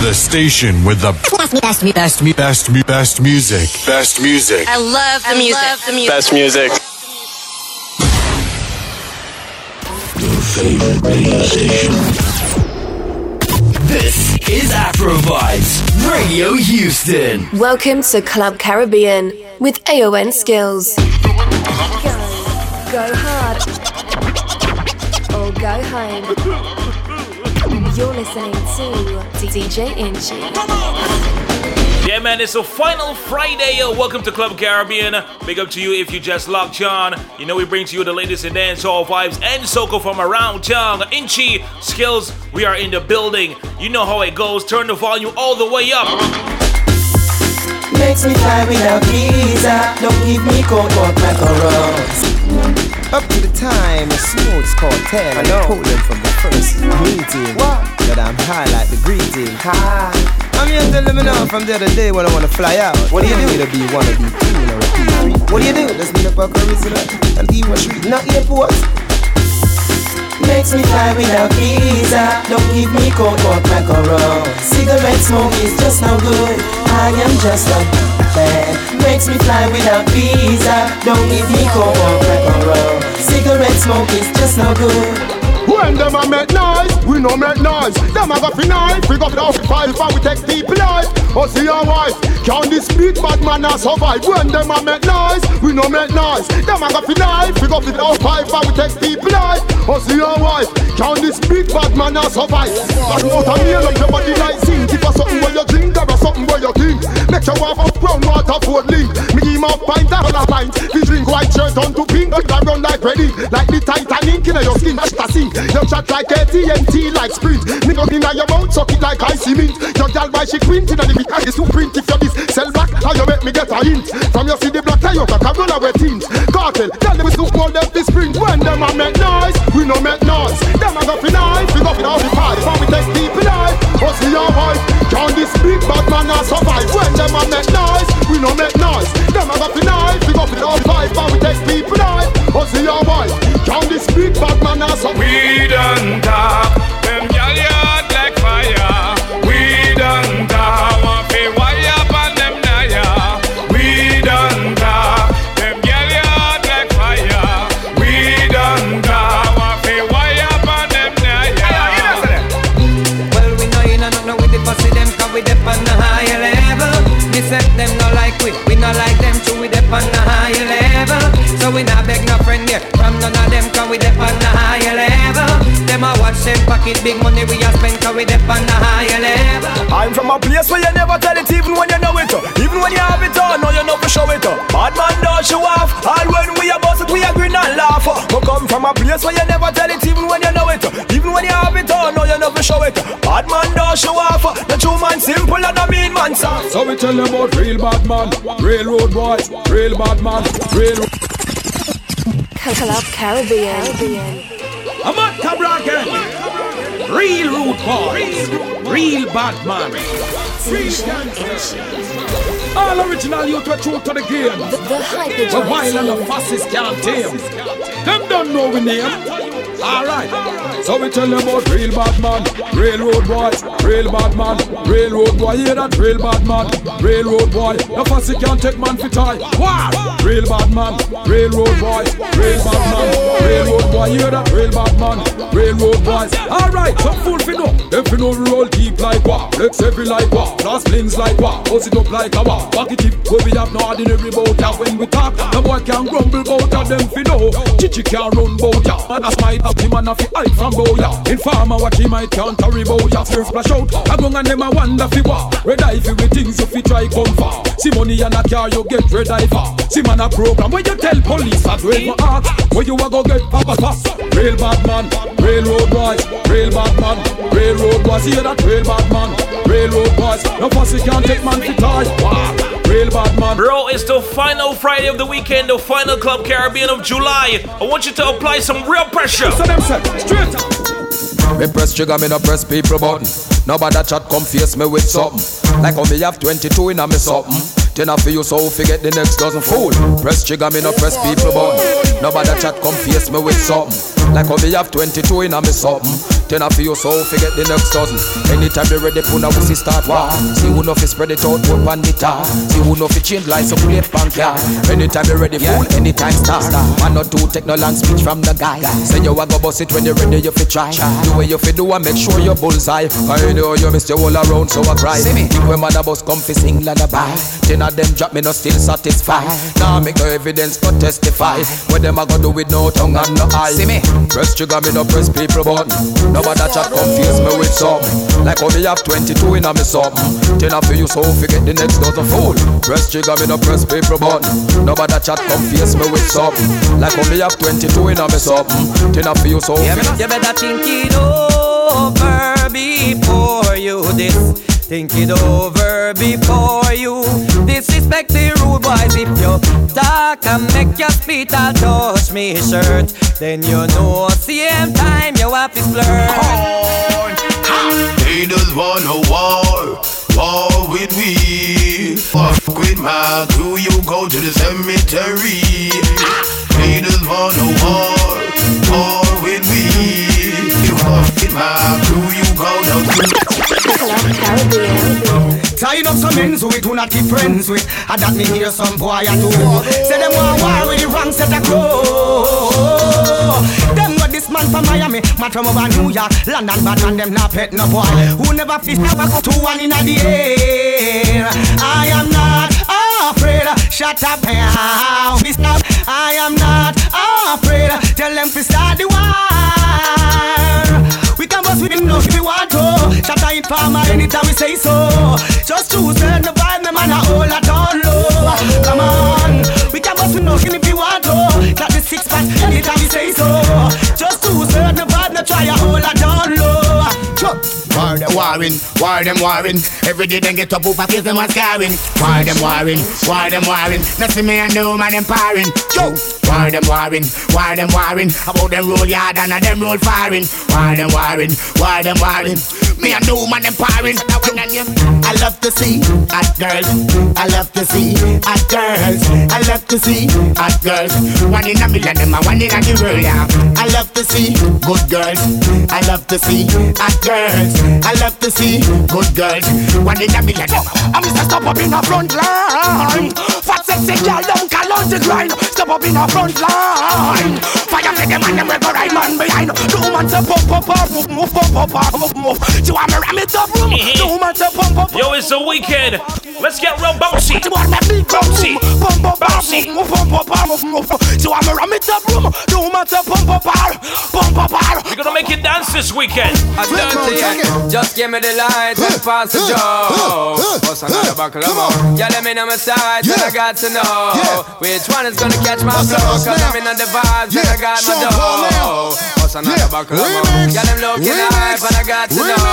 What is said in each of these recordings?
The station with the best music. Best music. I love the music. Best music. Your favorite radio station. This is AfroVibes Radio Houston. Welcome to Club Caribbean with AON Skills. Go hard or go home. You're listening to DJ Inchi. Yeah, man, it's a final Friday. Welcome to Club Caribbean. Big up to you if you just locked on. You know we bring to you the latest in dancehall vibes and soca from around town. Inchi, Skills, we are in the building. You know how it goes. Turn the volume all the way up. Makes me fly without visa. Don't give me cold or macarons. Up to the time, a smooth cartel. I know Poland from the first meeting. What? But I'm high like the greeting. Hi. I'm here to living out from the other day when I wanna fly out. What do you do? It'll be one of the queen or a P3. What do you do? Let's meet up a charisma and leave a street, not airports. Makes me fly without visa. Don't give me cold or macaron. Cigarette smoke is just no good. I am just a man. Makes me fly without visa. Don't give me cold or pepper. Cigarette smoke is just no good. When them a make noise, we no make noise. Them a go for knife, we go down for five, and we take deep life. Oh, see your wife, can't dispute, bad man a survive. When them a make noise, we no make noise. Them a go for knife, we go down for five, and we take deep life. Oh, see your wife, can't dispute, bad man a survive. That water meal up your body like zinc. If there's something where you drink, there's something where you think. Make your wife up brown water for a link. Me give him a pint, a whole pint. He drink white shirt on to pink, but I run like ready. Like the Titanic in your skin, that's the sink. You chat like a TNT like sprint. Nigga inna your mouth, suck it like icy mint. Your girl why she quint inna the big and it's too print. If you this sell back, how you make me get a hint? From your city black tie, you can run away tint. Cartel, tell them it's too cold up this spring. When them a make noise, we no make noise. Them a go for knife, we go for all the pies. When we take deep life, us we your voice. Can this big bad man a survive? When them a make noise, we no make noise. Them a go for knife, we go for all the pies. When we take deep life, us we your voice. Can this big bad man a survive? We done top, them gyal yard like fire. We done top, want fi wire up on them naya. We done top, them gyal yard like fire. We done top, want fi wire up on them naya. Well, we know you know nothing with the pussy them, 'cause we dep on the higher level. We said them no like we not like them too. We dep on the higher level, so we not beg no friend here from none of them, 'cause we dep on the higher level. I watch them pocket big money we have spent, 'cause we dep on the higher level. I'm from a place where you never tell it, even when you know it. Even when you have it all, no you know for show it. Bad man don't show off. All when we are boss it, we are grin and laugh. We come from a place where you never tell it, even when you know it. Even when you have it all, no you know for show it. Bad man don't show off. The true man simple and the mean man soft. So we tell them about real bad man, railroad boys, real bad man, real. Club Caribbean. I'm at Tabraken, real rude boys, real bad man. All original youth were true to the game. The hype. The wild and the fastest can't tame. Them don't know we name. Alright, so we tell them about real bad man, railroad boys, real bad man, railroad boy. Hear that? Real bad man, railroad boy. The fastest can't take man for tie. Wow! Real bad man, railroad boys, real bad man, railroad boy. Hear that? Real bad man, railroad boys. Alright, some fool for no. If you know we roll deep like what? Flex every like what? Blast blings like what? Boss it up like a what? Back it up where we have no ordinary bout ya. When we talk, the boy can grumble bout ya. Them fi know, Chichi can run bout ya. Man a smite up him and a fi hide from bout ya. Informer what he might counter bout ya. Surf splash out, a gong and them a wonder fi what? Red eye fi with things you fi try come far. See money and a car you get red eye far. See man a program where you tell police that rail my heart. Where you a go get papa pass. Real bad man, railroad boys, real bad man, railroad boys. Hear that? Real bad man, railroad boys. No fussy can't take man to die. Wow. Real bad man. Bro, it's the final Friday of the weekend, the final Club Caribbean of July. I want you to apply some real pressure. Straight up. Me press trigger, me no press people button. Nobody chat come face me with something. Like how me have 22 in a me something. Then I feel so forget the next dozen fool. Press trigger, me no press people button. Nobody chat come face me with something. Like how me have 22 in a me something. Then I feel so forget the next dozen. Anytime they ready puna we see start war. See who no fi spread it out with pandita. See who no fi change lights up plate bank yeah. Anytime they ready fool, anytime start. Man or two take no long speech from the guy. Say you a go boss it when you ready you fi try. Do what you fi do and make sure you bullseye. I know you miss you all around so I cry. See me when man a boss come fi sing lullaby. Then a them drop me no still satisfied. Now make no evidence to testify. What them a go do with no tongue and no eye. See me press trigger me no press people button. Nobody chat confuse me with something. Like how me have 22 in a me something. Then I feel you so forget the next dozen fool. Press trigger me no press people button. Nobody chat confuse me with something. Like how me have 22 in a me something. Then I feel so forget. You better think it over before you this. Think it over before you disrespect the rude boys. If you talk and make your spit I'll touch me shirt. Then you know same time you have to flirt. They just wanna war, war with we. Fuck with my crew, you go to the cemetery. They just wanna war, war with we. Fuck my crew, you go down to tying up some men so we do not keep friends with. And that me hear some boy at all. Say them want war with the wrong set of crow. Them got this man from Miami, man from over New York, London, but and them not pet no boy. Who never fish never go to one in the air. I am not afraid, shut up now. I am not afraid, tell them to start the war. We can bust with him now if we want to. Shatter in palm anytime we say so. Just to turn the vibe, my man, I hold it down low. Come on, we can bust with no if we want to. Clap the six pack anytime we say so. Just to turn the vibe, now try and hold it down low. War them warring, war them warring. Every day them get up over face them scarring. War them warring, war them warring. Nothing me and no man empowering. Yo, war them warring, war them warring. About them roll yard and them roll firing. War them warring, war them warring. Me and no man empowering. I love to see hot girls. I love to see hot girls. I love to see hot girls. One in a million them, one in a the world. I love to see good girls. I love to see hot girls. I love to see good girls. One in a million. I'm Mr. Stop up in the front line. Fat sexy girl don't call out the grind. Stop up in the front line. Fire for them and them will go right man behind. The woman to pump up, move, pump up, move. She want me ram it up, room. The woman to pump up. Yo, it's the weekend. Let's get real bouncy. She want me big bouncy. Pump up, bouncy. Move, pump up, move. She want me ram it up, room. The woman to pump up, pump up. You're gonna make it dance this weekend. Just give me the lights and pass the joke. What's another buckle of more? Yeah, let me know my sides and I got to know which one is gonna catch my flow. Cause I'm in on the vibes and I got my dough. What's another buckle of more? Yeah, them looking live and I got to know.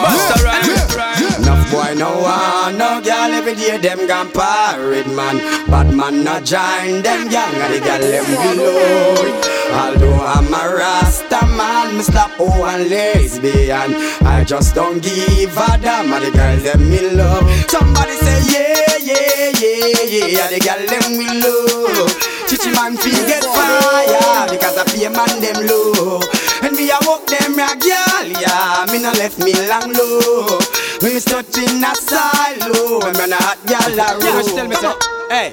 Bust around. Enough boy no one, no girl every day them gone parade man. Bad man no join them young and they got them below. Although I'm a Rasta man, me slap O and lesbian. I just don't give a damn and the girl them me love. Somebody say yeah, yeah, yeah, yeah, and the girl them we love. Chichi man feel get fire because I pay man them low. And me a walk them a girl, yeah, me no left me long low. Me stuck in a silo and me a hot girl a roll. Hey,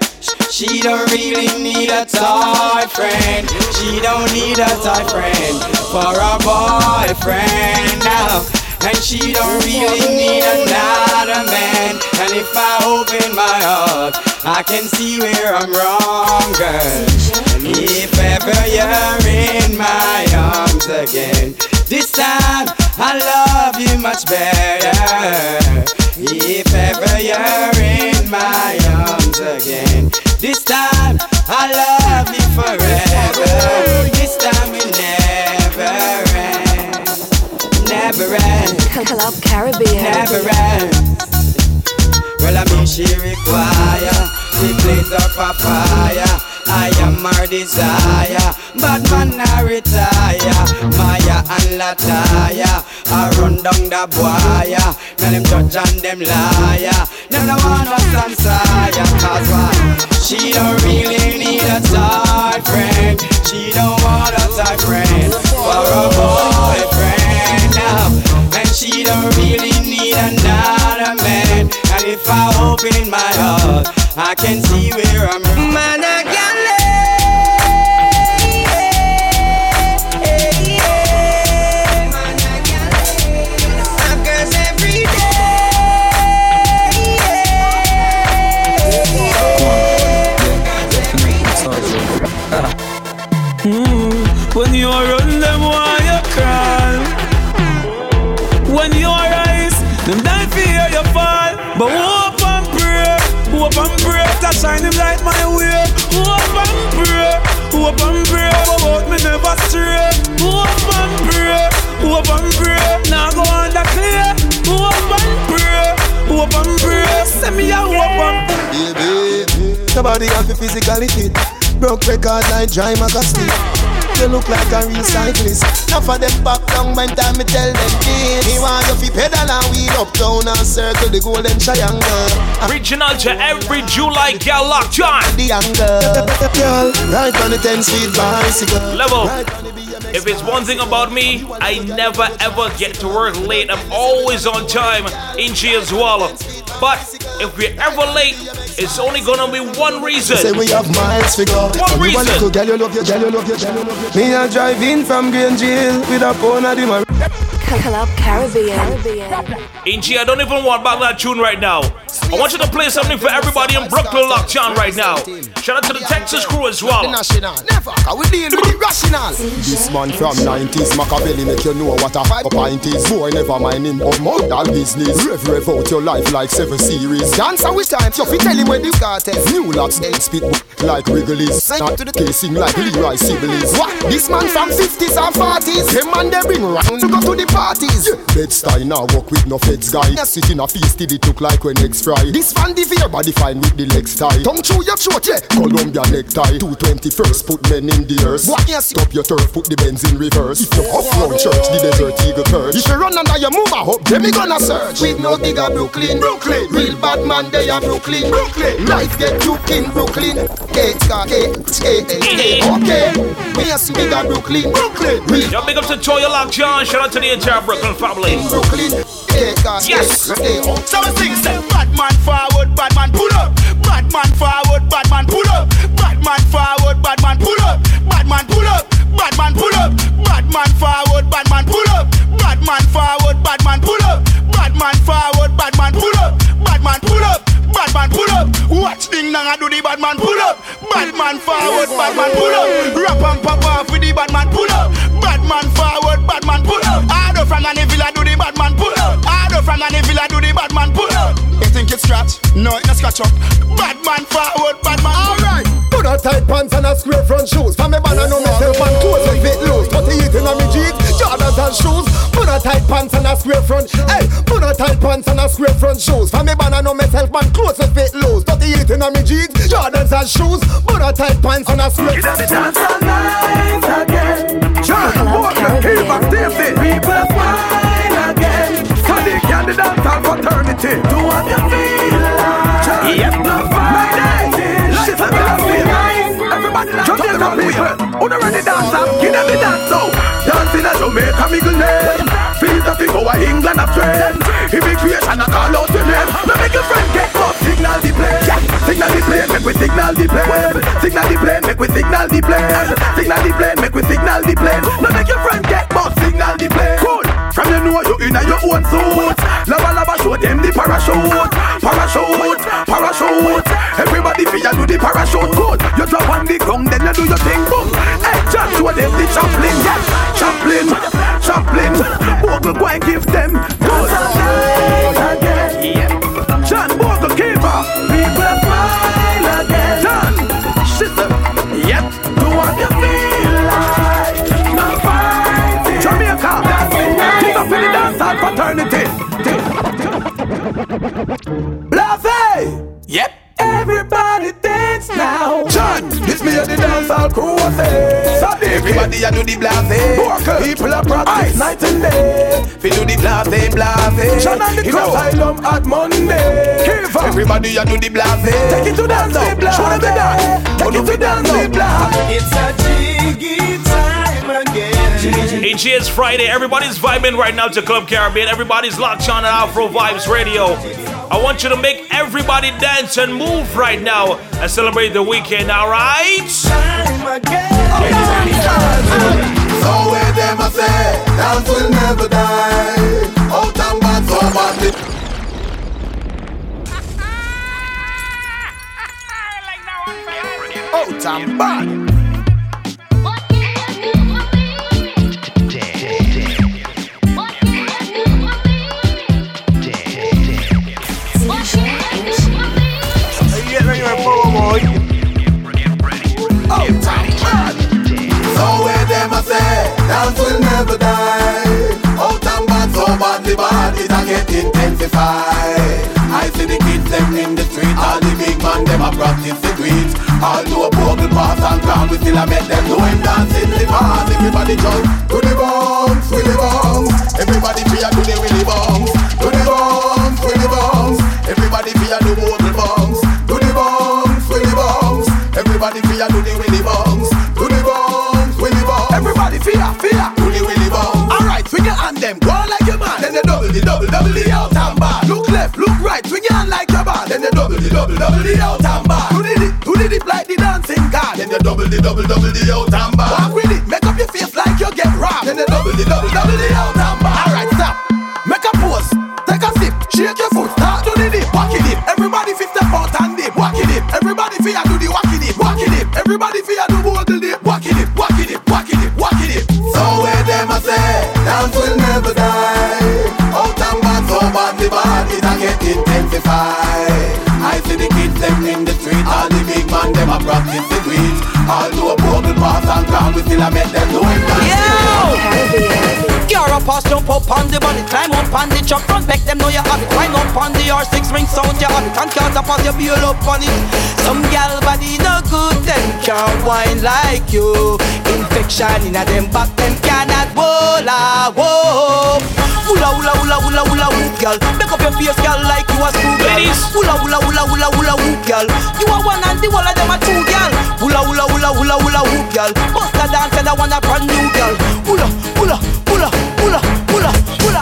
she don't really need a toy friend. She don't need a toy friend for a boyfriend now. And she don't really need another man. And if I open my heart, I can see where I'm wrong, girl. And if ever you're in my arms again, this time I love you much better. If ever you're in my arms again, this time I love you forever. This time we never end, never end. Club Caribbean, never end. Well I mean she require, we plate up papaya. I am our desire. Bad man I retire. Maya and Lataya, I run down the boya. Now them judge and them liar. Now the one us answer. Cause why? She don't really need a tie friend. She don't want a tie friend for a boyfriend now. And she don't really need another man. And if I open my heart, I can see where I'm at. Man, I can't lay. Man, I can't lay. Have girls every day. When you are on them, why you cry? When you rise, them die fear you fall. But hope and prayer, hope and prayer. That shine him light my way. Hope and pray about me never stray. Hope and pray, now go under clear. Hope and pray, send me a hope and pray. Baby, somebody have a physicality. Broke record like dry magazine. They look like a real cyclist. Now for them pop down when time me tell them this. Me want you fi pedal and wheel uptown and circle the golden triangle. Original to every July girl locked on. The angle, right on the 10-speed bicycle. Level. If it's one thing about me, I never ever get to work late. I'm always on time. Inchi as well. But if we're ever late, it's only gonna be one reason. Say we have miles figure. One reason. Me a drive in from Green Jail with a phone at him. Club Caribbean. Inchi, I don't even want back that tune right now. I want you to play something for everybody in Brooklyn locked on right now. Shout out to the Texas crew as well. Never, I will deal with the rational. This man from 90s, Machiavelli make you know what a fight. A pint is boy, never mind him of more than business. Rev out your life like 7 series. Dance and with time, you fi tell him where the got is. New lads, they spit like Wrigley's. Not to the casing like Leroy Sibley's. What? This man from 50s and 40s. Him and they bring round to go to the parties. Bed-Stuy now walk with no feds guy. Sitting a feast did it took like when eggs fry. This fan the fear body fine with the legs tie. Tongue through your throat, yeah. Columbia necktie. 221st, put men in the earth. Walk your stop your turf, put the Benz in reverse. If you up round church, the desert eagle curse. If you run under your move, I hope them me gonna search. With no digger Brooklyn, Brooklyn. Real bad man, they are Brooklyn, Brooklyn. Life get you in Brooklyn. Okay, we are bigger Brooklyn, Brooklyn. Y'all big up to Toya Lock John. Shout out to the entire Brooklyn family. Brooklyn, yes. So I sing say, Batman forward, Batman pull up. Batman forward, Batman pull up. Batman forward, Batman pull up. Batman pull up. Batman pull up. Batman forward, Batman pull up. Batman forward, Batman pull up. Batman forward, Batman pull up. Batman pull up. Batman pull up. Watch thing now I do the Batman pull up. Batman forward, Batman pull up. Rap and pop off with the Batman pull up. Batman forward, Batman pull up. I do from any villa do the Batman pull up. I do from any villa do the Batman pull up. You think it's scratch? No, it's not scratch up. Batman forward, Batman pull up. Alright. Put a tight pants and a square front shoes. For me man I know myself and clothes a bit loose. But he eating on me jeans, Jordans and shoes. Put a tight pants and a square front. Hey, put a tight pants and a square front shoes. For me man I know myself and clothes a bit loose. But he eating on me jeans, Jordans and shoes. Put a tight pants and a square front. It's a dance all night again. John, walk the cave and Daisy. People fine again. Study can the dance of fraternity. Do what you feel like. Yep, love my day. It's a dancing night. Everybody that's up the people. Who don't run the dance up, give them the dance out. Dancing at Jamaica, me good name. Feel the people over England and friends. Immigration, I call out the name. Now make your friend get up, signal the plane. Signal the plane, make we signal the plane. Signal the plane, make we signal the plane. Signal the plane, make we signal the plane. Now make your friend get up, signal the plane. Cool. From you know you in your own suit. Lava lava show them the parachute. Parachute, parachute. Everybody feel you do the parachute. Good. You drop on the ground then you do your thing. Boom. Hey, just show them the chaplain. Yes, chaplain, chaplain. Bogle go and give them. Good. John Bogle keeper. People smile again. John, shit up. Yep. Do what you feel like. No fighting. Jamaica. Up in the dance hall fraternity. Bluffy! Yep. Everybody dance now. John, it's me hear the dancehall crew say, everybody a do the blase. People a practice night and day. Fi do the blase, blase. In asylum at Monday. Everybody a do the blase. Take it to dance, blase. Show them the dance. Take it to dance, blase. It's a jiggy time again. It is Friday. Everybody's vibing right now to Club Caribbean. Everybody's locked on at AfroVibes Radio. I want you to make everybody dance and move right now and celebrate the weekend, alright? Time again. So where them I say, dance will never die. Oh, thank God so much. I like that one, man. Oh, thank God. Dance will never die. Oh, thank God so bad, the bodies are getting intensified. I see the kids them in the street, all the big man them a practice the tweet. All do a bubble pass and crown, we still a make them do him dance in the past. Everybody jump to the bounce, with the bounce. Everybody fear to the willy bounce, to the bounce, with the bounce. Everybody fear to bubble bounce, to the bounce, with the bounce. Everybody fear to the willy bounce. And them go on like a man, then they double the out and back. Look left, look right, swing your hand like a ball. Then they double the out and back. Do the dip like the dancing card. Then they double the out and back. Walk with it, make up your face like you get robbed. Then they double the out and back. Alright, stop, make a pose, take a sip, shake your foot, start to the dip, walk it in. Everybody feel step out and dip, walk it in. Everybody feel do the walk it in, walk it in. Everybody feel do walk the dip, walk it in, walk it in, walk it in, walk it in. So where them I say? Dance will never die. Oh, thank God so bad, the bodies are getting intensified. I see the kids them in the street, all the big man them a practice the tweet. All do a bubble pass and crown, we still a make them do it. Yo! You're a pass, jump up on the body, climb up on the chop front, back them know you have it. Climb up on the R6 ring sound, you have it. And count up on your build up on it. Some gal body no good, them can't whine like you. Infection in a them back, them cannot wola. Whoa, hula hula hula hula hula hoop, girl. Make up your face, girl, like you a school girl. Hula hula hula hula hula hoop, girl. You are one and the whole of them are two, girl. Hula hula hula hula hula hoop, girl. Bust a dance and I want a brand new girl. Hula hula hula hula hula hula.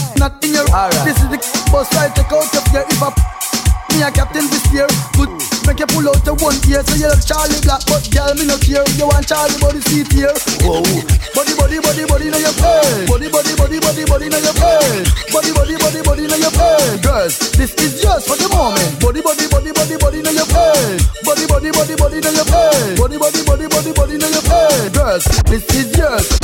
not in your. Alright. This is the bus ride. Take out your gear if I. Me a captain this year. Good. Make you pull out the one ear. So you look Charlie Black, but girl, me not here. You want Charlie body seat here. Whoa. Body, body, body, body, now you play. Body, body, body, body, body, now you play. Body, body, body, body, now you play. Girls, this is just for the moment. Body, body, body, body, body, now you play. Body, body, body, body, now you play. Body, body, body, body, body, now you play. Girls, this is just.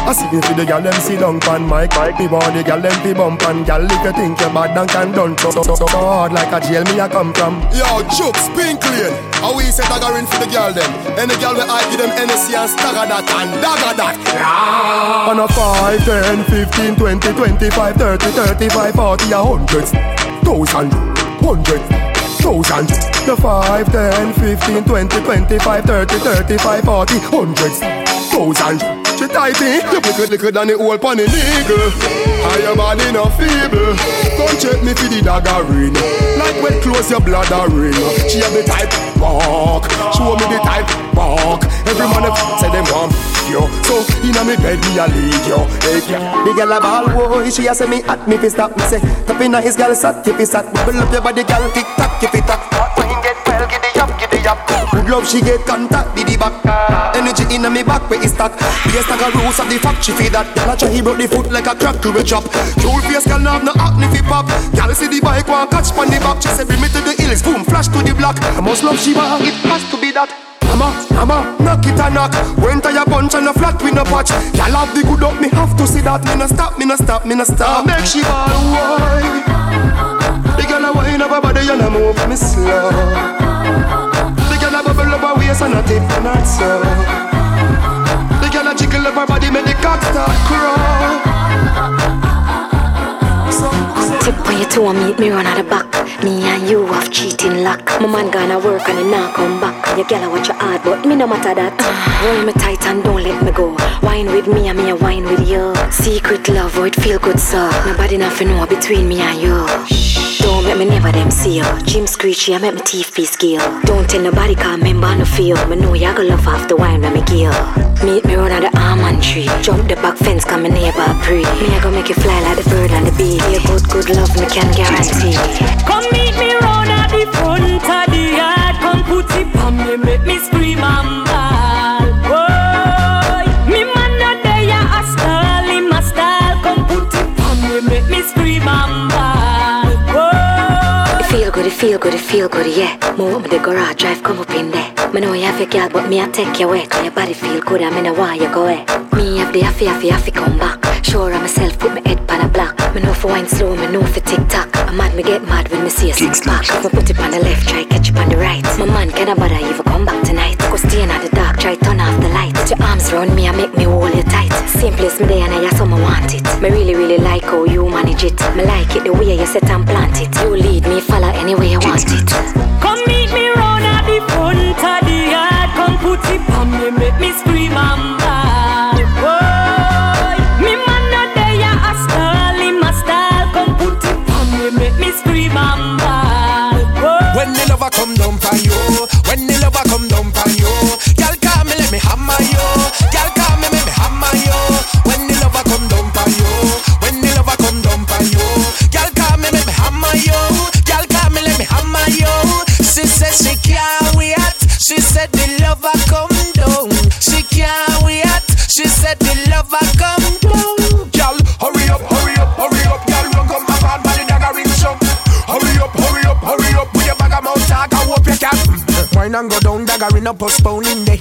I see you for the girl, them see long pan mic. Me want the girl, them be bump and girl. If you think you're bad, then can done. So hard like a jail, me a come from. Yo, jokes, pink clean. How we say daggering for the girl, them. Any girl we I give them NSC and stagger that and dagger that. On a 5, 10, 15, 20, 25, 30, 35, 40, 100, 1,000, 100. 1,000. The 5, 10, 15, 20, 25, 30, 35, 40, 100, 1,000. She tight in, you quicker than the whole pan in eagle. I am an inner feeble. Don't check me for the daggering. Like when close your bladder ring. She have the type walk. Show me the type walk. Every man say them want you. So in a me bed me a lead you. Hey, yeah. The girl a ball boy. She a say me at me fi stop me say. Top in a his girl sat fi sat. Bubble up your body girl tick tock. If it up, when you get well, giddy up good love, she get contact, diddy back. Energy in me back, where is that? Yes, I got rules of the fact, she feel that. Girl, I try, he broke the foot like a crack to a chop. Jewel face, girl, now have no acne fi pop. Girl, see the bike, one catch pon the back. She said, bring me to the hills, boom, flash to the block. I must love she back, it has to be that. Hammer, knock it and knock. Went to your bunch and a flat with no patch. Y'all have the good up, me have to see that. Me no stop. Make she all wide. The girl a wine up her body and a move me slow. The girl a bubble up her waist and a tip and a toe. The girl a jiggle up her body, make the cock start crawl. Tip when you two a meet me run out the back. Me and you have cheating luck. My man gonna work and he not come back. Your girl watch your hard, but me no matter that. Roll me tight and don't let me go. Wine with me and me a wine with you. Secret love, oh it feel good, sir. Nobody nothing know between me and you. Don't let me never them see you. Jim screechy, I make my teeth be skill. Don't tell nobody can't remember no feel. Me know ya go love half the wine when me kill. Meet me run at the almond tree. Jump the back fence, come my neighbor pray. Me I go make you fly like the bird and the bee. Be a good love, me can guarantee. Come meet me round at the front of the yard. Come put it on me, make me scream and bawl. Boy, me man no day a stall in my style. Come put it on me, make me scream and bawl. Boy, it feel good, yeah. Move up in the garage, drive, come up in there. Me know you have a girl, but me I take you away. Cause your body feel good, I mean I why you go away. Me have the happy come back. Sure of myself, put my head pan a block. Me know for wine slow, me know for tick-tock. I'm mad, me get mad when me see a six-pack. If I put it on the left, try catch it on the right. My man can't bother even come back tonight. Go stay in the dark, try turn off the light. Put your arms round me and make me hold you tight. Same place me there and I saw me want it. Me really like how you manage it. Me like it the way you set and plant it. You lead me, follow any way you want it. Come meet me round at the front of the yard. Come put it on me, make me scream and bawl. When the lover come down for you, girl call me, let me hammer you. Girl call me, let me hammer you. When the lover come down for you, girl call me, let me hammer you. Girl call me, let me hammer you. She said she can't wait. She said the lover come down. She can't wait. She said the lover come down. Girl, hurry up, girl, don't come back on by the dagger in shop. Hurry up, put your bag of mouth talk, I hope you can. Wine and go down, dagger in a postpone. In the,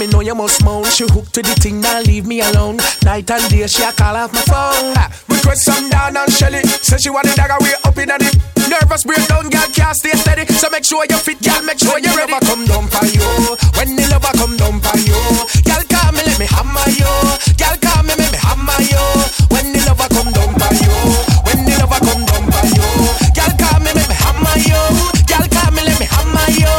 me know you must moan. She hooked to the thing, now leave me alone. Night and day, she a call off my phone. Request some down and Shelly. Say she want the dagger way up in a dip. Nervous breakdown, girl, can't stay steady. So make sure you fit, girl, make sure you ready. When the lover come down for you, girl, call me, let me hammer you. Girl, call me, let me hammer you. When the lover come down for you, girl, call me, let me hammer you. Girl, call me, let me hammer you.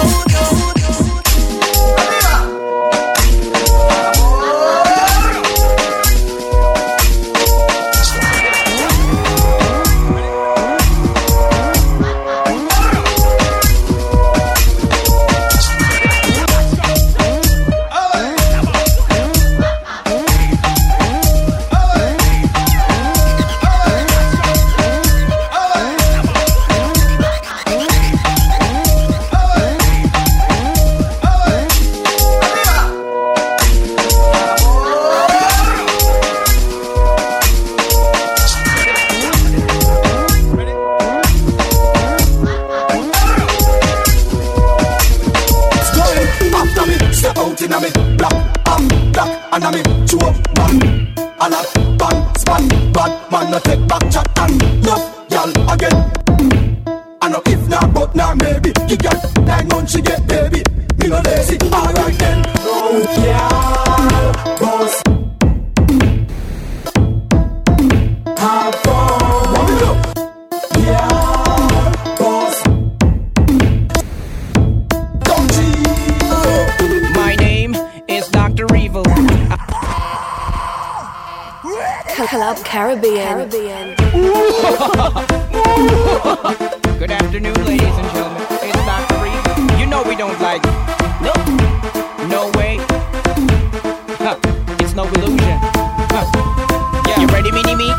Club Caribbean. Good afternoon, ladies and gentlemen. It's Dr. Reed. You know we don't like it. Nope. No way. Huh. It's no illusion. Huh. Yeah. You ready, mini-me?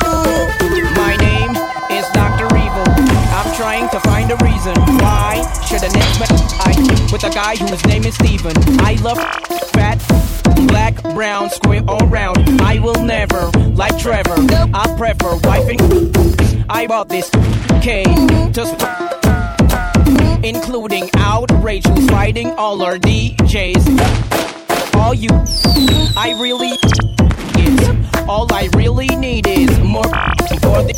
My name is Dr. Evil. I'm trying to find a reason why should an ex-man with a guy whose name is Steven. I love fat black, brown, square all round. I will never, like Trevor, I prefer wiping. I bought this cane to including Outrage, who's fighting all our DJs. All you, I really is. All I really need is more for this.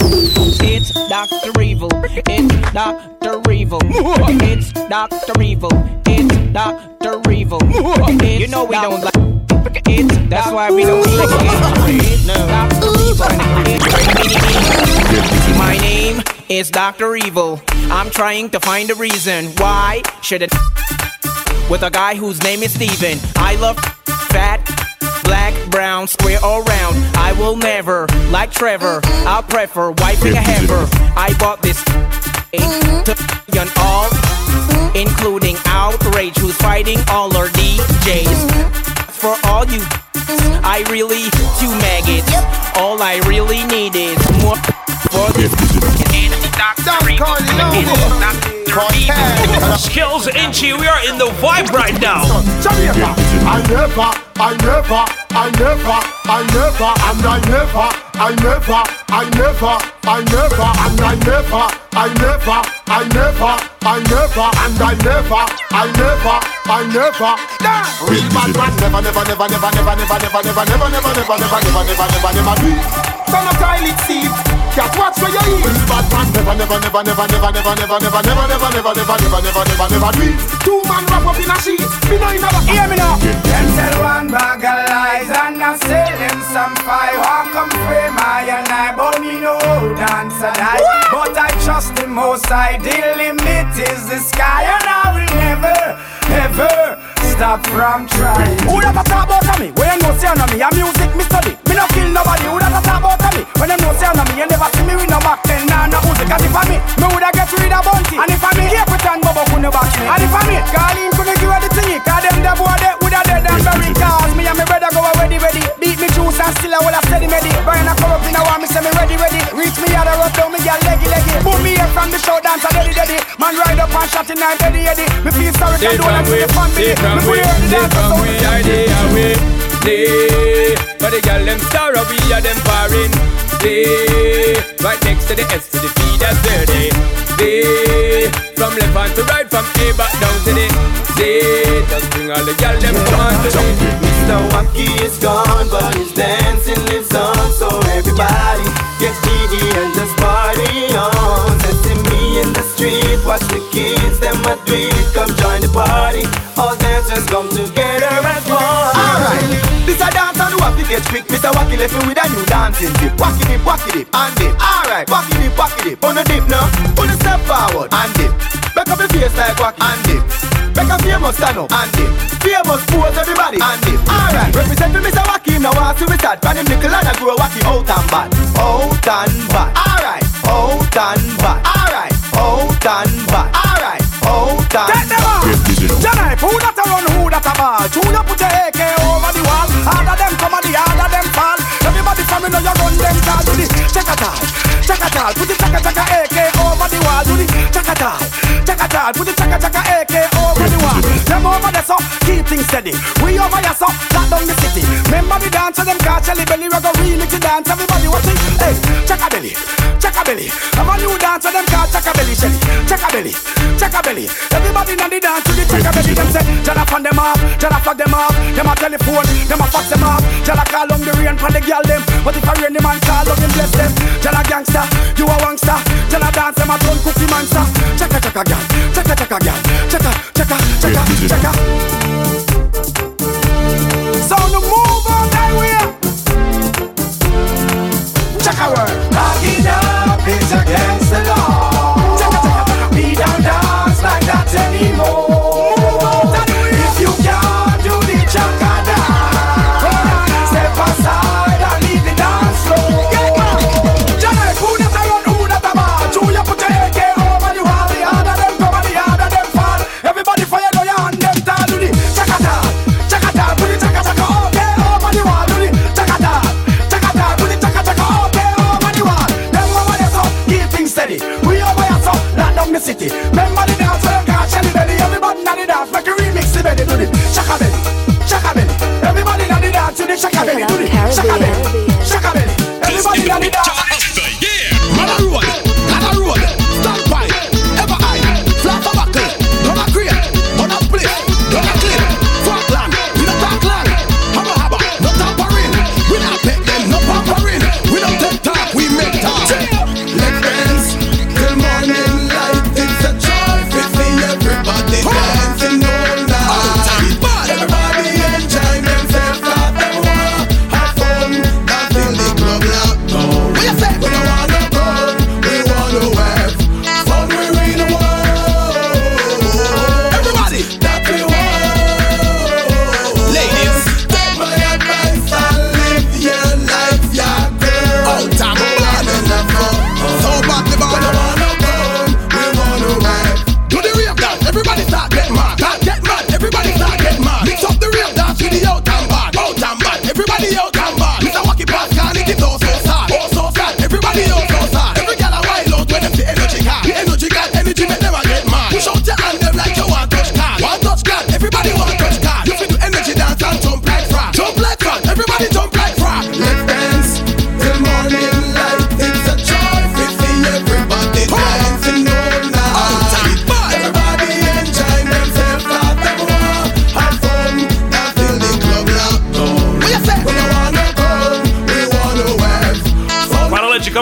It's Dr. Evil. It's Dr. Evil. It's Dr. Evil. It's Dr. Evil. It's you know we don't like. It's that's why we don't like it. No. My name is Dr. Evil. I'm trying to find a reason why should it with a guy whose name is Steven. I love fat, black, brown, square all round. I will never like Trevor. I'll prefer wiping a heifer. I bought this to all, including Outrage, who's fighting all our DJs. For all you, I really do maggots. All I really need is more for this. Skills Inchi, we are in the vibe right now. I never. Real bad man never do. Son of Kylie Steve, just watch where you eat. Real bad man never do. Two man wrap up in a sheet, me no in a bag. Hear me now. Them sell one bag of lies and I sell them some five. Walk come frame I and I, but me no dance and I. But I trust the most ideal limit is the sky, and I will never, ever stop from trying. Who that a talk about me? When you no say on me, I music me study. Me no kill nobody. Who that a talk about me? When you no say on me, you never see me with no back. Then no music. Cause if I me, me woulda get rid of Bunty. And if I me, keep it and Bobo couldn't back me. And if I me, Carlin couldn't give her the thing. Cause them the boy they woulda dead and buried. Cause me and me brother go a ready. Beat me juice and still I woulda steady made it. Burn a cup up in a war, me say me ready. Reach me out the road down me get leggy. Put me here from the show dance a daddy. Man ride up and shot in a daddy. Me feel sorry can do and keep on me. They come we are they away. But the girl them star we are them barring. They right next to the S to the P, that's their day. They from left hand to right, from A back down to the Z. Just bring all the girl them come on today. Mr. Wacky is gone, but his dancing lives on. So everybody get giddy and just party on. Sensing me in the street, watch the kids them a do it. Come join the party. All dancers come together as one. Alright, this a dance and who have to get quick. Mr. Wacky left me with a new dancing dip. Wacky dip, and dip. Alright, wacky dip, on the dip now. On the step forward, and dip. Back up the face like wacky, and dip. Back up famous stand up, and dip. Famous pose everybody, and dip. Alright, represent me Mr. Wacky, now I see we start. Brand him nickel and I grow wacky out and bad. Alright, out and bad. Alright, out and Janai, who that a run, who that a ball? Junior put your AK over the wall. All of them come and the all of them fall. Everybody from me know you run them down. Do the chaka-tal, put the chaka-chaka AK over the wall. Do the chaka-tal, put the chaka-chaka AK over the wall. Them over there so, keep things steady. We over here so, lock down the city. Remember the dance of them car, Shelly Belly. We go remix the dance, everybody watching. Hey, chaka-belly. I'm a new dance of them car, chaka-belly, Shelly. Chaka-belly. Everybody know the dance to the chaka-belly. Them say, Jala fan them up, Jala flag them up. Them a telephone, them a fax them up. Jala call on the rain for the girl them. But if I rain the man call on them, bless them. Jala gangster, you a wangster. Jala dance them a drone cookie monster. Chaka-chaka-gal. Chaka. So the move on that way. Chaka-word. Lock it up, it's against the law. We don't dance like that anymore. If you can't do the chaka dance, step aside and leave the dance floor. Janai, who that a run, who that a ball? Junior put your AK over the wall. The harder them come and the harder them fall. Everybody fire down your hand, them down. Do the chaka-ta, put the chaka-chaka OK over the wall. Do the chaka-ta, put the chaka-chaka OK over the wall. Them over there so, keep things steady. We over here so, lock down the city. Remember the dance when them can't shell the belly. Everybody na the dance, make you remix the belly. Do the chaka-belly. Everybody na the dance to the chaka-belly. Do the chaka-belly. Everybody na the dance. Yeah, man a roll, stop by, ever high, flat a buckle.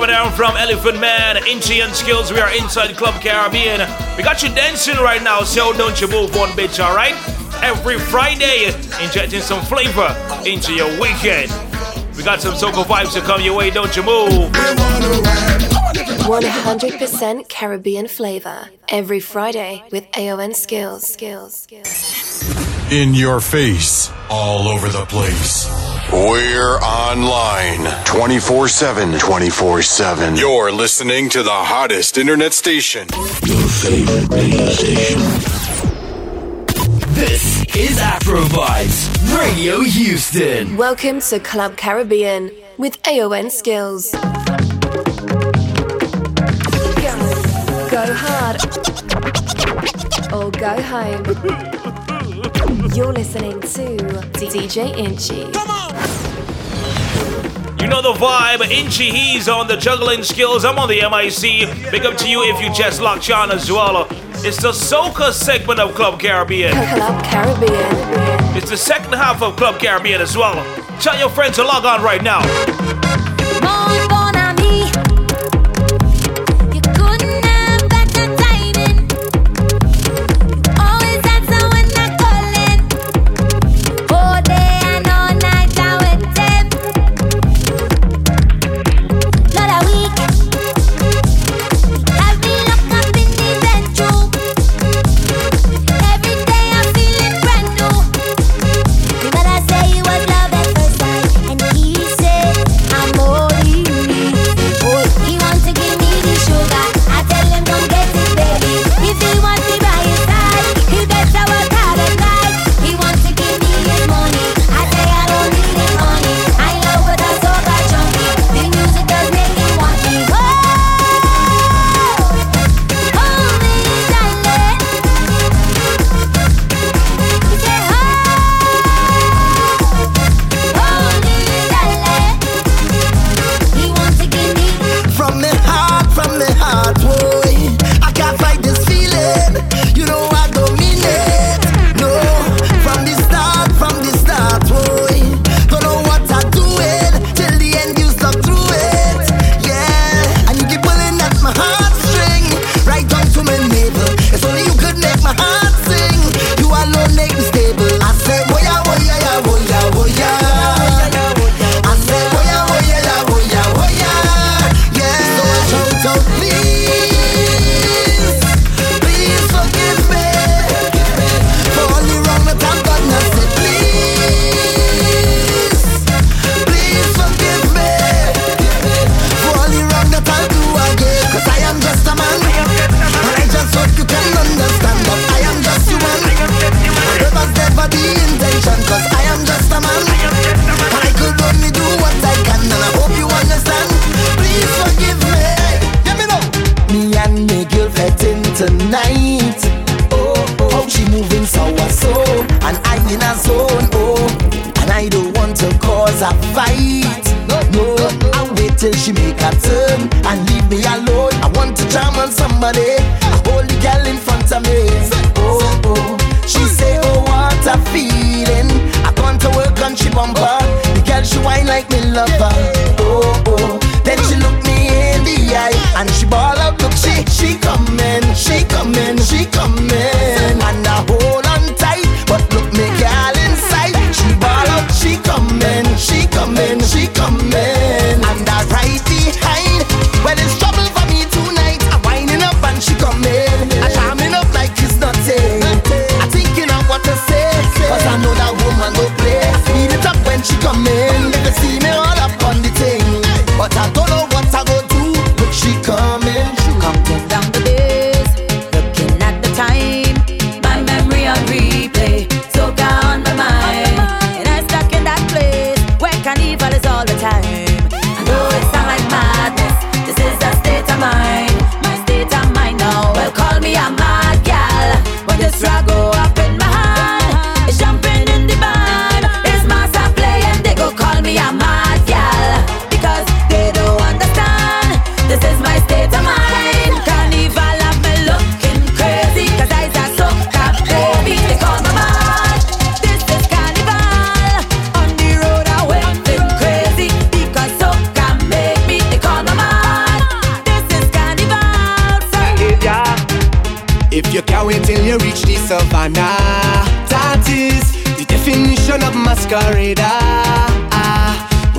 coming down from Elephant Man, Inchi and Skills. We are inside Club Caribbean. We got you dancing right now, so don't you move one bitch, alright? Every Friday, injecting some flavor into your weekend. We got some soca vibes to come your way, don't you move. 100% Caribbean flavor. Every Friday with AON Skills. In your face, all over the place. We're online 24/7. You're listening to the hottest internet station. Your favorite radio station. This is AfroVibes Radio Houston. Welcome to Club Caribbean with AON Skills. Go hard or go home. You're listening to DJ Inchi. Come on! You know the vibe. Inchi, he's on the juggling skills. I'm on the MIC. Big up to you if you just locked on as well. It's the soca segment of Club Caribbean. Club Caribbean. It's the second half of Club Caribbean as well. Tell your friends to log on right now.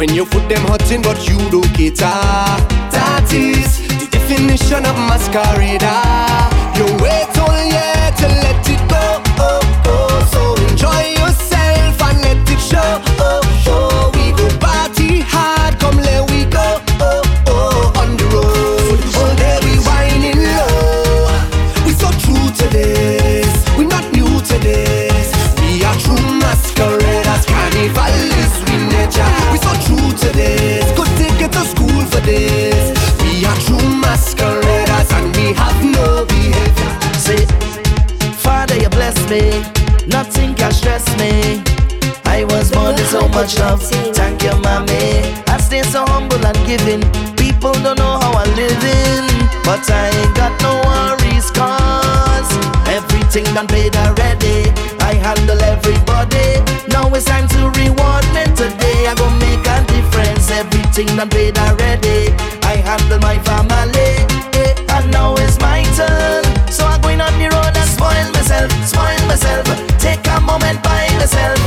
When your foot them hurting but you don't cater. That is the definition of masquerade. You wait all year to let it go, oh, oh. So enjoy yourself and let it show, oh, oh. We go party hard, come let we go, oh, oh. On the road, all day we whining low. We so true to this, we not new to this. We are true masqueraders, carnivalists, we nature. We so true to this, go take it to school for this. We are true masqueraders and we have no behavior. Say, Father, you bless me, nothing can stress me. I was born with so much love, thank you, mommy. I stay so humble and giving, people don't know how I'm living. But I ain't got no worries, cause everything done paid already. I handle everybody, now it's time to reward me today. I gon' make a difference, everything done paid already. I handle my family, eh, and now it's my turn. So I'm going on the road and spoil myself, take a moment by myself.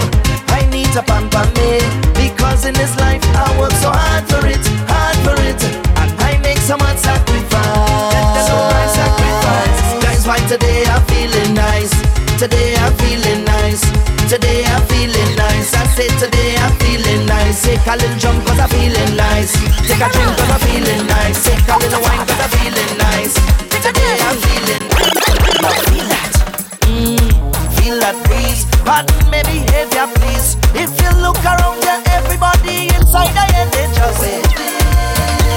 I need to pamper me, because in this life I work so hard for it, and I make so much sacrifice. There's so much sacrifice. That's why today I'm feeling nice, today I'm feeling nice, today I'm feeling nice. I say today I'm feeling nice. Take a little jump cause I'm feeling nice. Take a drink cause I'm feeling nice. Take a little wine cause I'm feeling nice. Today I'm feeling nice. Feel that, feel that breeze. Pardon my behavior please. If you look around you, everybody inside I end it just say,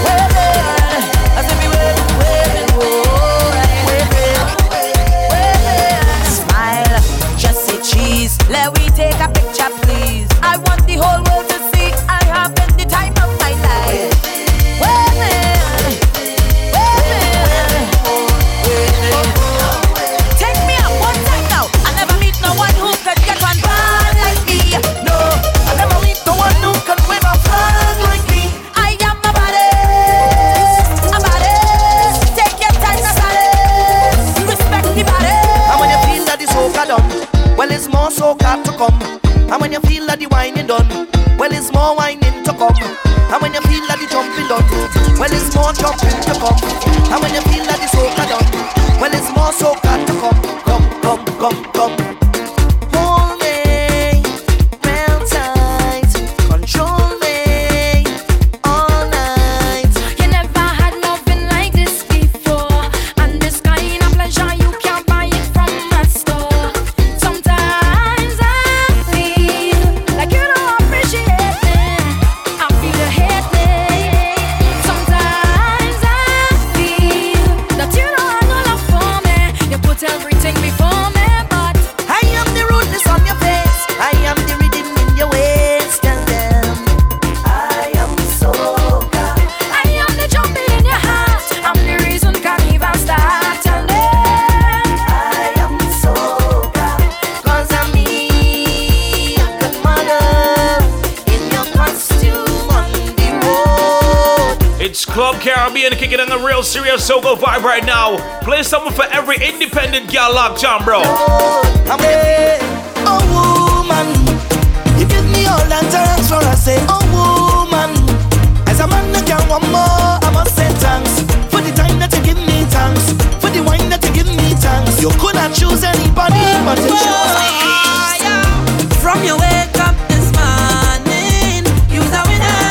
where they are, as if you smile, just say cheese. Let we take a picture please. I want the whole world to see I have been the time of my life. There's more soca to come, and when you feel that the whining done, well it's more whining to come, and when you feel that the jumping done, well it's more jumping to come, and when you feel that the soca done, well it's more soca to come, come. Club Caribbean kicking in the real serious soca vibe right now. Play something for every independent gal locked on, bro. Hey, oh woman, you give me all that thanks for I say, oh woman, as a man I can want more. I must say thanks for the time that you give me, thanks for the wine that you give me, thanks. You could not choose anybody, but you chose me. From your wake up this morning, you're the winner.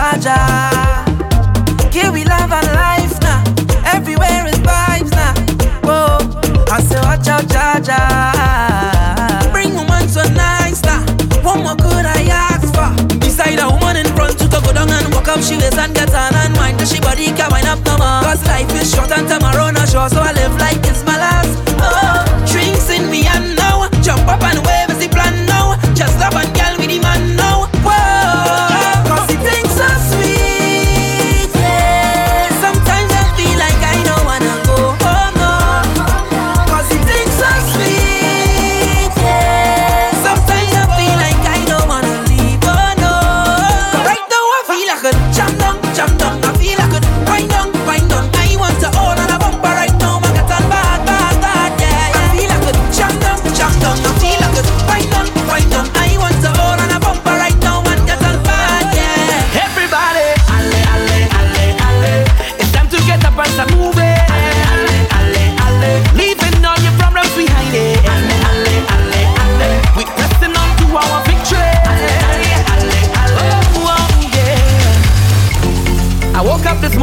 Jaja, here we love and life now. Everywhere is vibes now. Whoa, I say watch out, Jaja. Bring woman so nice now. What more could I ask for? Beside a woman in front, you go down and walk.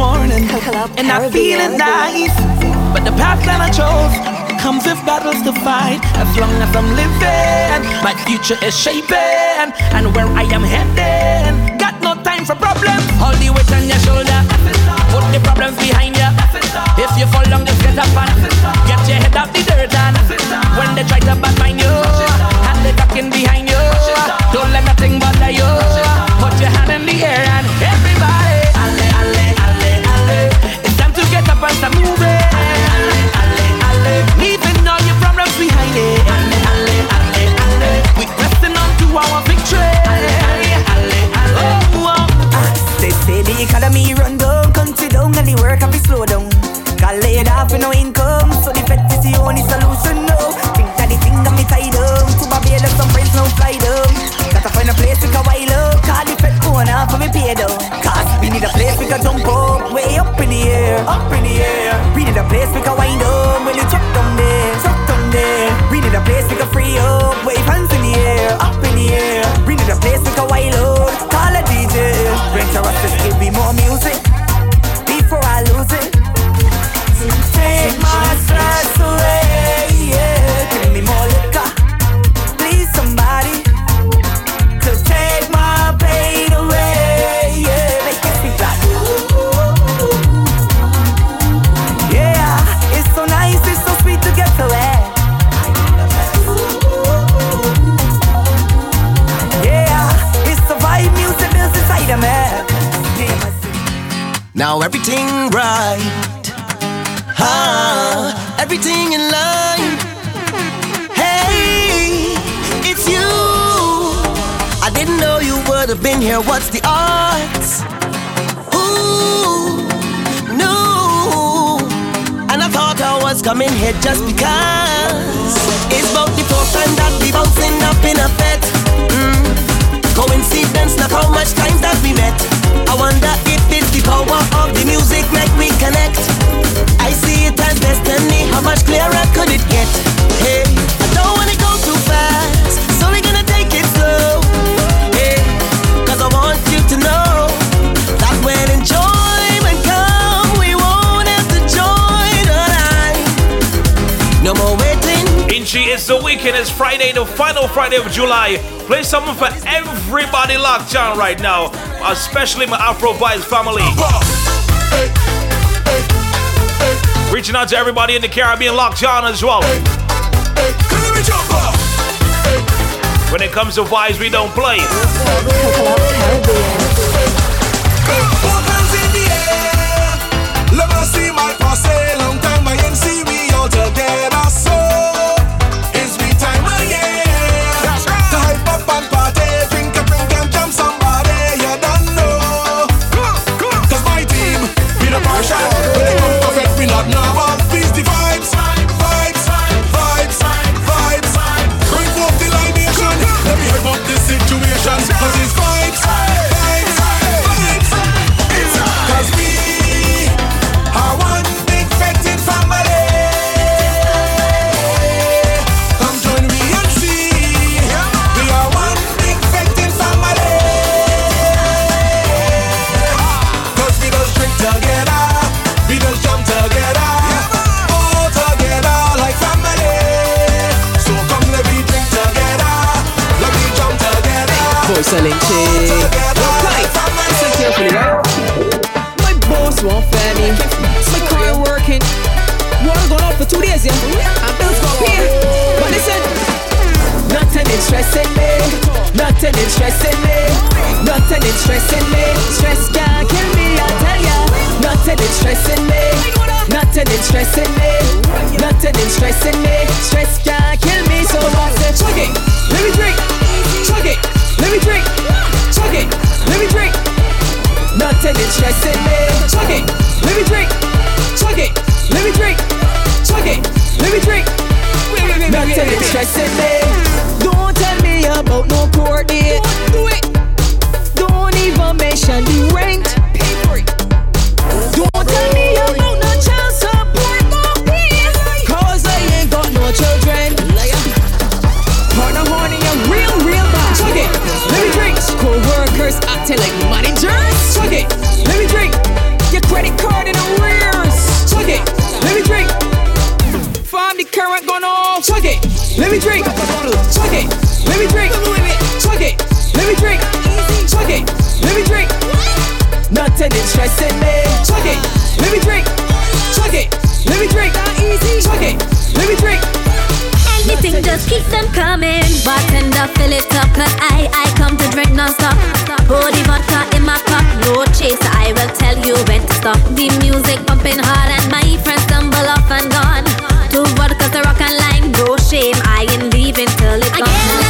morning, and I'm feeling nice. But the path that I chose comes with battles to fight. As long as I'm living, my future is shaping, and where I am heading, got no time for problems. All the weight on your shoulder, put the problems behind you. If you fall down, just get up and get your head off the dirt. And when they try to badmine you, and they talking behind you, don't let nothing bother you. Put your hand in the air and everybody, alle, alle, alle, alle. It's time to get up and start moving. Alle, alle, alle, alle. Leaving all your problems behind it. Alle, alle, alle, alle. We're pressing on to our victory. Alle, alle, alle, alle. Oh, oh. They say the economy run down, country down, and the work can be slow down. Got laid off with no income, so the vet is the only solution now. Think that the thing that me tied up, to Barbados some friends now fly down. Gotta find a place we can wild up, call the vet phone off and we pay down. Cause we need a place we can jump up, way up in the air, up in the air. We need a place we can wind up, when you chop down there, chop down there. We need a place we can free up, wave hands in the air, up in the air. We need a place we can wild up, call a DJ. Rent a roster, give me more music, before I lose it. Take my stress away, yeah. Give me more liquor, please somebody. Cause take my pain away, yeah. Make it feel like ooh, yeah. It's so nice, it's so sweet to get away. Yeah, it's the vibe music builds inside of me. Now everything right. Ah, everything in line. Hey, it's you. I didn't know you would have been here. What's the odds? Ooh, no. And I thought I was coming here just because. It's about the fourth time that we bouncing up in a bed. Coincidence, not how much times that we met. I wonder if it's the power of the music make we connect. I see it as destiny, how much clearer could it get? Hey, I don't wanna go too fast, so we're gonna take it slow. Hey, cause I want you to know that when enjoyment come, we won't have to join the line. No more waiting. Inchi, it's the weekend, it's Friday, the final Friday of July. Play something for everybody locked down right now, especially my AfroVibes family. Reaching out to everybody in the Caribbean locked down as well. When it comes to vibes, we don't play. Selling cheese. Right. Listen carefully, right? My boss won't fire me. My career working. Water gone up for 2 days, yeah. And bills gone here. But listen, nothing interesting me. Nothing interesting me. Nothing interesting me. Stress can't kill me, I tell ya. Nothing interesting me. Nothing interesting me. Nothing interesting me. Stress can't kill me, so I said, chug it. Let me drink. Chug it. Let me drink, chug it, let me drink. Nothing interesting me, chug it, let me drink, chug it, let me drink, chug it, let me drink. Nothing interesting me. Don't tell me about no court date. Don't do it. Don't even mention the rent. Pay for it. Don't tell me about no child support, no pay. Cause I ain't got no children. Partner horny, I'm real bad. Chug it. Let me drink. Co-workers acting like managers. Chug it. Let me drink. Your credit card. it pumping hard and my friends stumble off and gone. To vodka, the rock and lime, no shame. I ain't leaving till it's gone.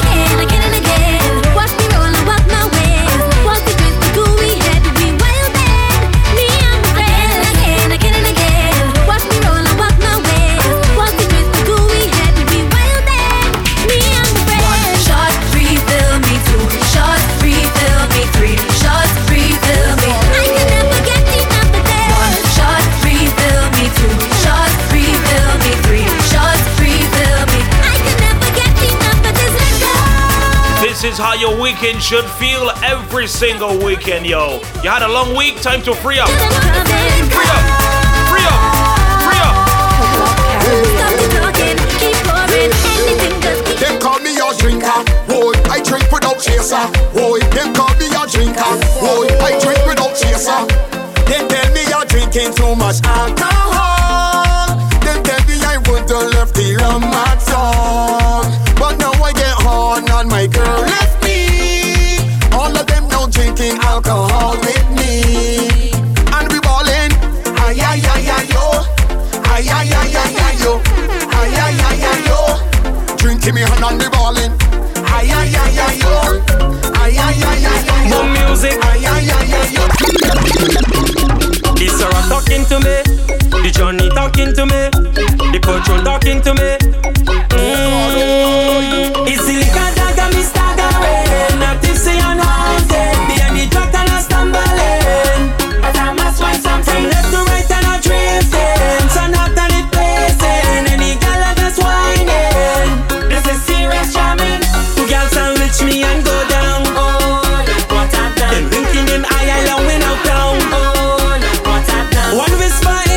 This is how your weekend should feel every single weekend, yo. You had a long week, time to free up. Free up, free up, free up. Stop the talking, keep pouring, anything just keep. Them call me your drinker, boy, I drink without chaser, boy. Them call me your drinker, boy, I drink without chaser. They tell me you're drinking too much alcohol. They tell me I wouldn't have left the rum at all. But now I get horn on my girl. Alcohol with me, and we ballin'. Ay ay ay ay yo, ay ay ay ay ay yo, ay ay ay ay yo. Drinking me hand and we ballin'. Ay ay ay ay yo, ay ay ay ay yo. More music. Ay ay ay ay yo. The Sarah talking to me, the Johnny talking to me, the Patrol talking to me. It's the liquor that got me staggering, not tipsy and haunted. One whisper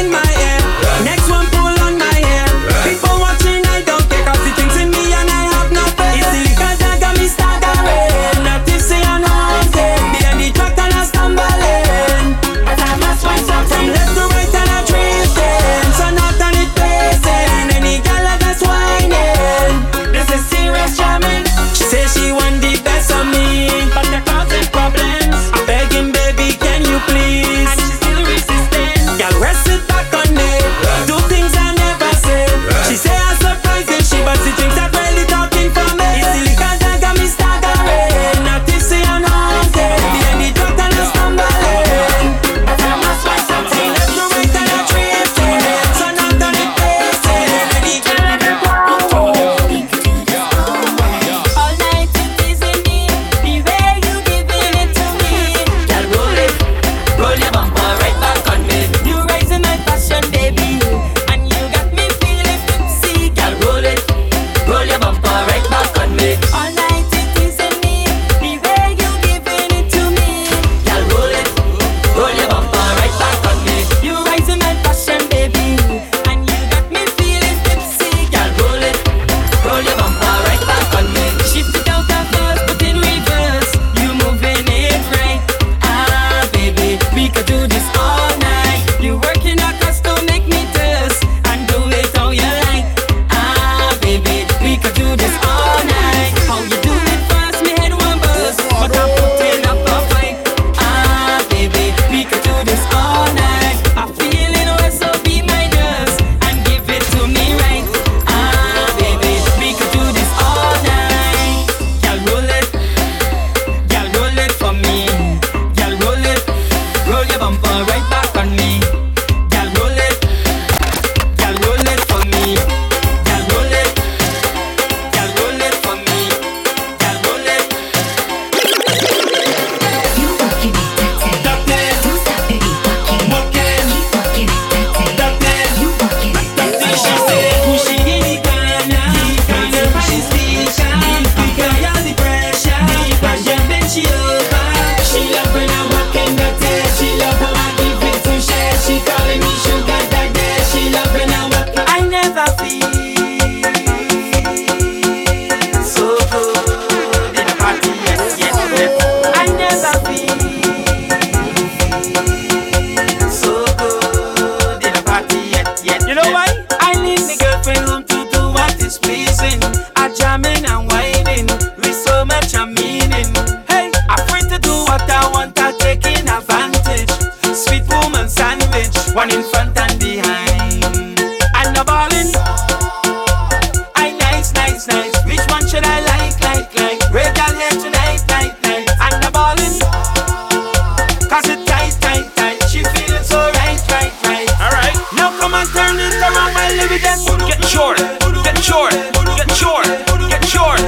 dividend, get short, get short, get short, get short.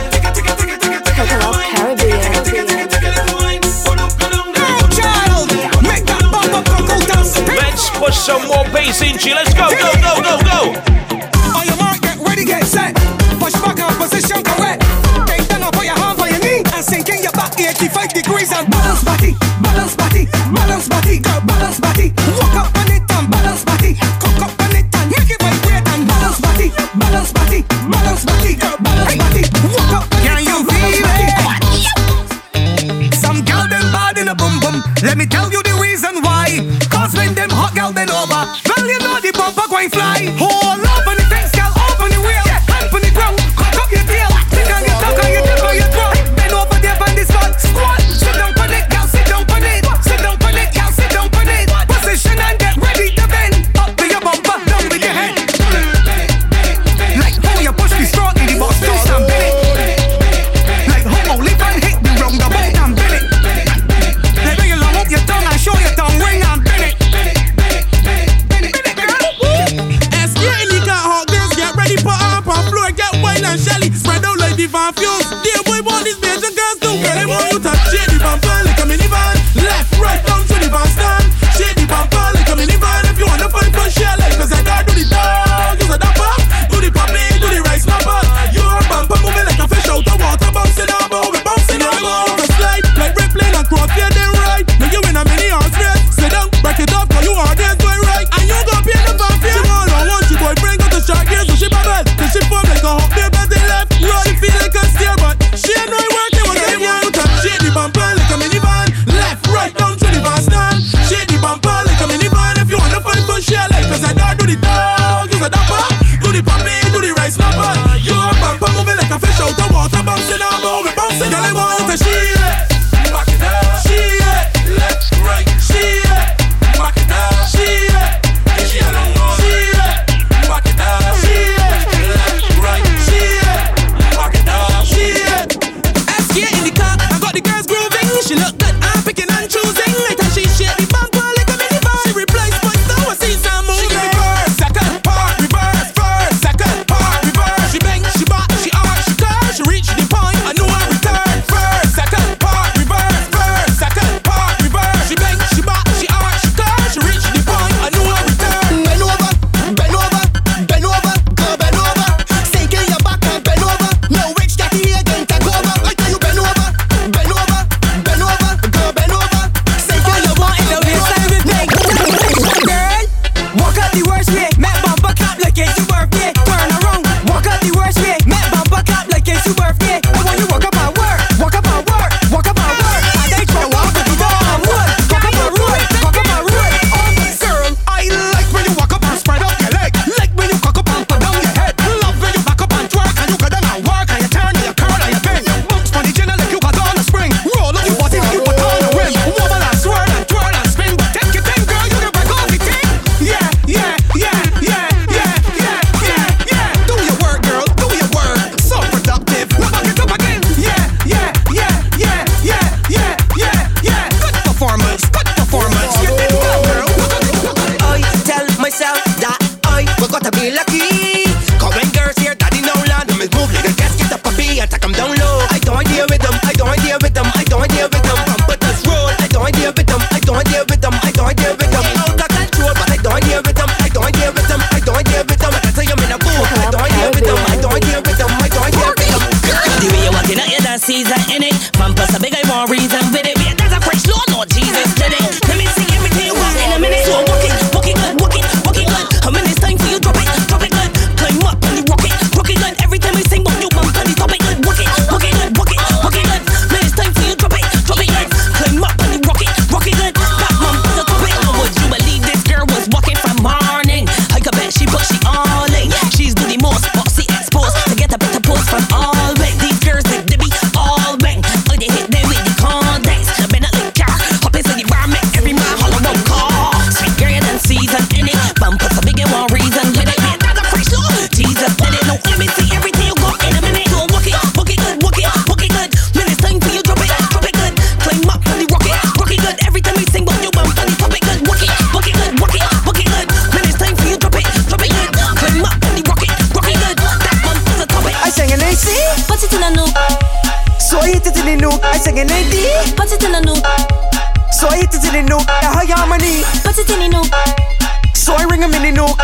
Club Caribbean. Make that bumper go down. Let's push some more bass in, G. Let's go, go, go, go, go. On your mark, get ready, get set. Push back and position correct. Take down up on your hand, on your knee, and sink in your back 85 degrees and balance body, balance body, balance body, girl, balance body. Walk up on it and balance body. Cook up on it and make it vibrate and balance body, balance body, balance body, girl, balance body. Walk up on it and balance body. Some girl them bad in a bum bum. Let me tell you the reason why. Cause when them hot girl them over, well you know the bumper going fly. Hold up on the fence, girl, open the wheel. singing it deep. Put it in the note. So I hit it in the note. The high harmony. Put it in the note. So I ring him in the note.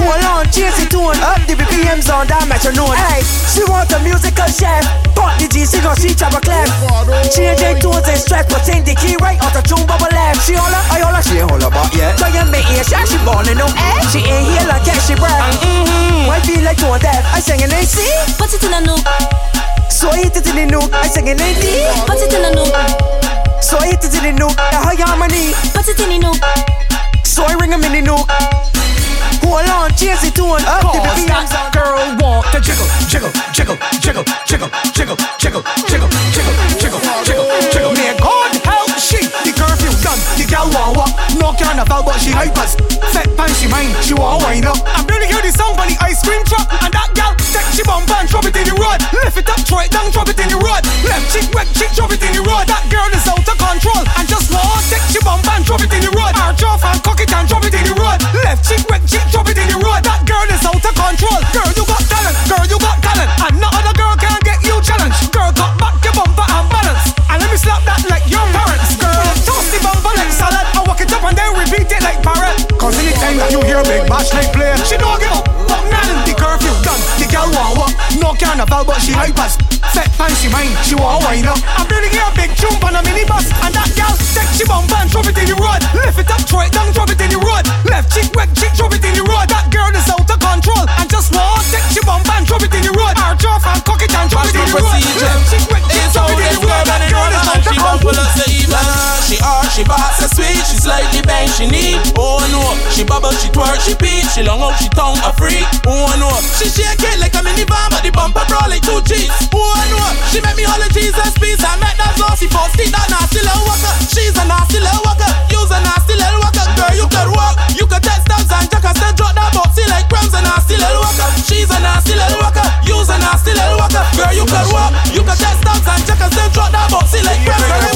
Hold on, chase the tune. Up the BPMs on that metronome. Hey, she wants a musical chef. But the G, she gon' see trouble clap. Change the tones and stress. But send the key right out the tune bubble left. She holla, I holla, she ain't holla about yet. So you make it shot, she ballin' no ass. She ain't here like that, she breath. I feel like doing that. I sing an AC. Put it in the note. So I hit it in the note. I sing an AD. Put it in the note. So I hit it in the note. The high harmony. Put it in the note. So I ring him in the note. Hold on, cheers it to an up. Cause that girl want to jiggle, jiggle, jiggle, jiggle, jiggle, jiggle, jiggle, jiggle, jiggle, jiggle, jiggle, jiggle. May God help she. The curfew done. The girl want walk. No carnival, but she hypers. Set time she mind. She want wind up. I'm really hear the sound on the ice cream truck. And that girl take she bump and drop it in the road. Lift it up, throw it down, drop it in the road. Left cheek, right cheek, drop it in the road. That girl is out of control. And just know take she bump and drop it in the road. Arch off and cock it and drop it in the road. Left cheek, right cheek, drop it in the road. That girl is out of control. Girl, you got talent. Girl, you got talent. And no other girl can get you challenged. Girl, cut back your bumper and balance. And let me slap that like your parents. Girl, toss the bumper like salad. I walk it up and then repeat it like parrot. Cause anytime that you hear Big Bash like play, she don't give up. The curfew done. The girl want walk. No carnival, but she hypers. Set time she mind. She want wind up. I'm really hear a big tune on a minibus. And that girl take she bump and drop it in the road. Lift it up, throw it down, drop it in the road. Left cheek, right cheek, drop it in the road. That girl is out of control. And just walk. Take she bump and drop it in the road. Arch off and cock it and drop it in the road. Left cheek, right cheek, drop it in the road. That girl is out of control. She arch, she box, she sweet. She slide the bang, she need. Oh no. She bubble, she twerk, she beat. She long out, she tongue, a freak. Oh no, she shake it like a minivan, but the bumper broad like two cheeks. Oh no, she make me all the Jesus peace. I make that glossy for stick, that nasty little walker. She's a nasty little walker, you's a nasty little walker. Girl, you could walk, you could take steps and jackets and drop that boxy like crumbs. A nasty little walker, she's a nasty little walker, you's a nasty little walker. Girl, you could walk, you could take steps and jackets and drop that boxy like crumbs.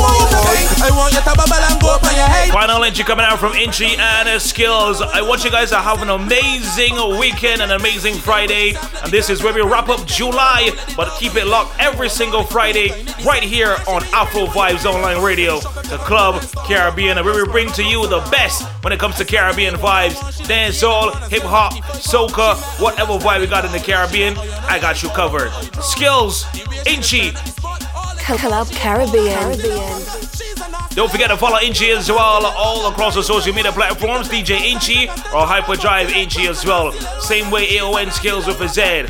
I want you to bubble and go up on your head. Final Inchi coming out from Inchi and Skills. I want you guys to have an amazing weekend and amazing Friday, and this is where we wrap up July, but keep it locked every single Friday right here on Afro Vibes Online Radio, the Club Caribbean, where we bring to you the best when it comes to Caribbean vibes, dancehall, hip hop, soca, whatever vibe we got in the Caribbean, I got you covered. Skills, Inchi, Club Caribbean. Don't forget to follow Inchi as well, all across the social media platforms, DJ Inchi or Hyperdrive Inchi as well. Same way AON Skills with a Z.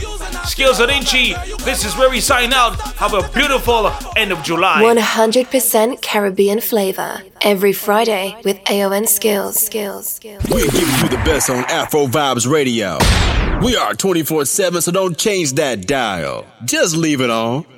Skills on Inchi, this is where we sign out. Have a beautiful end of July. 100% Caribbean flavor. Every Friday with AON Skills. We're giving you the best on Afro Vibes Radio. We are 24/7, so don't change that dial. Just leave it on.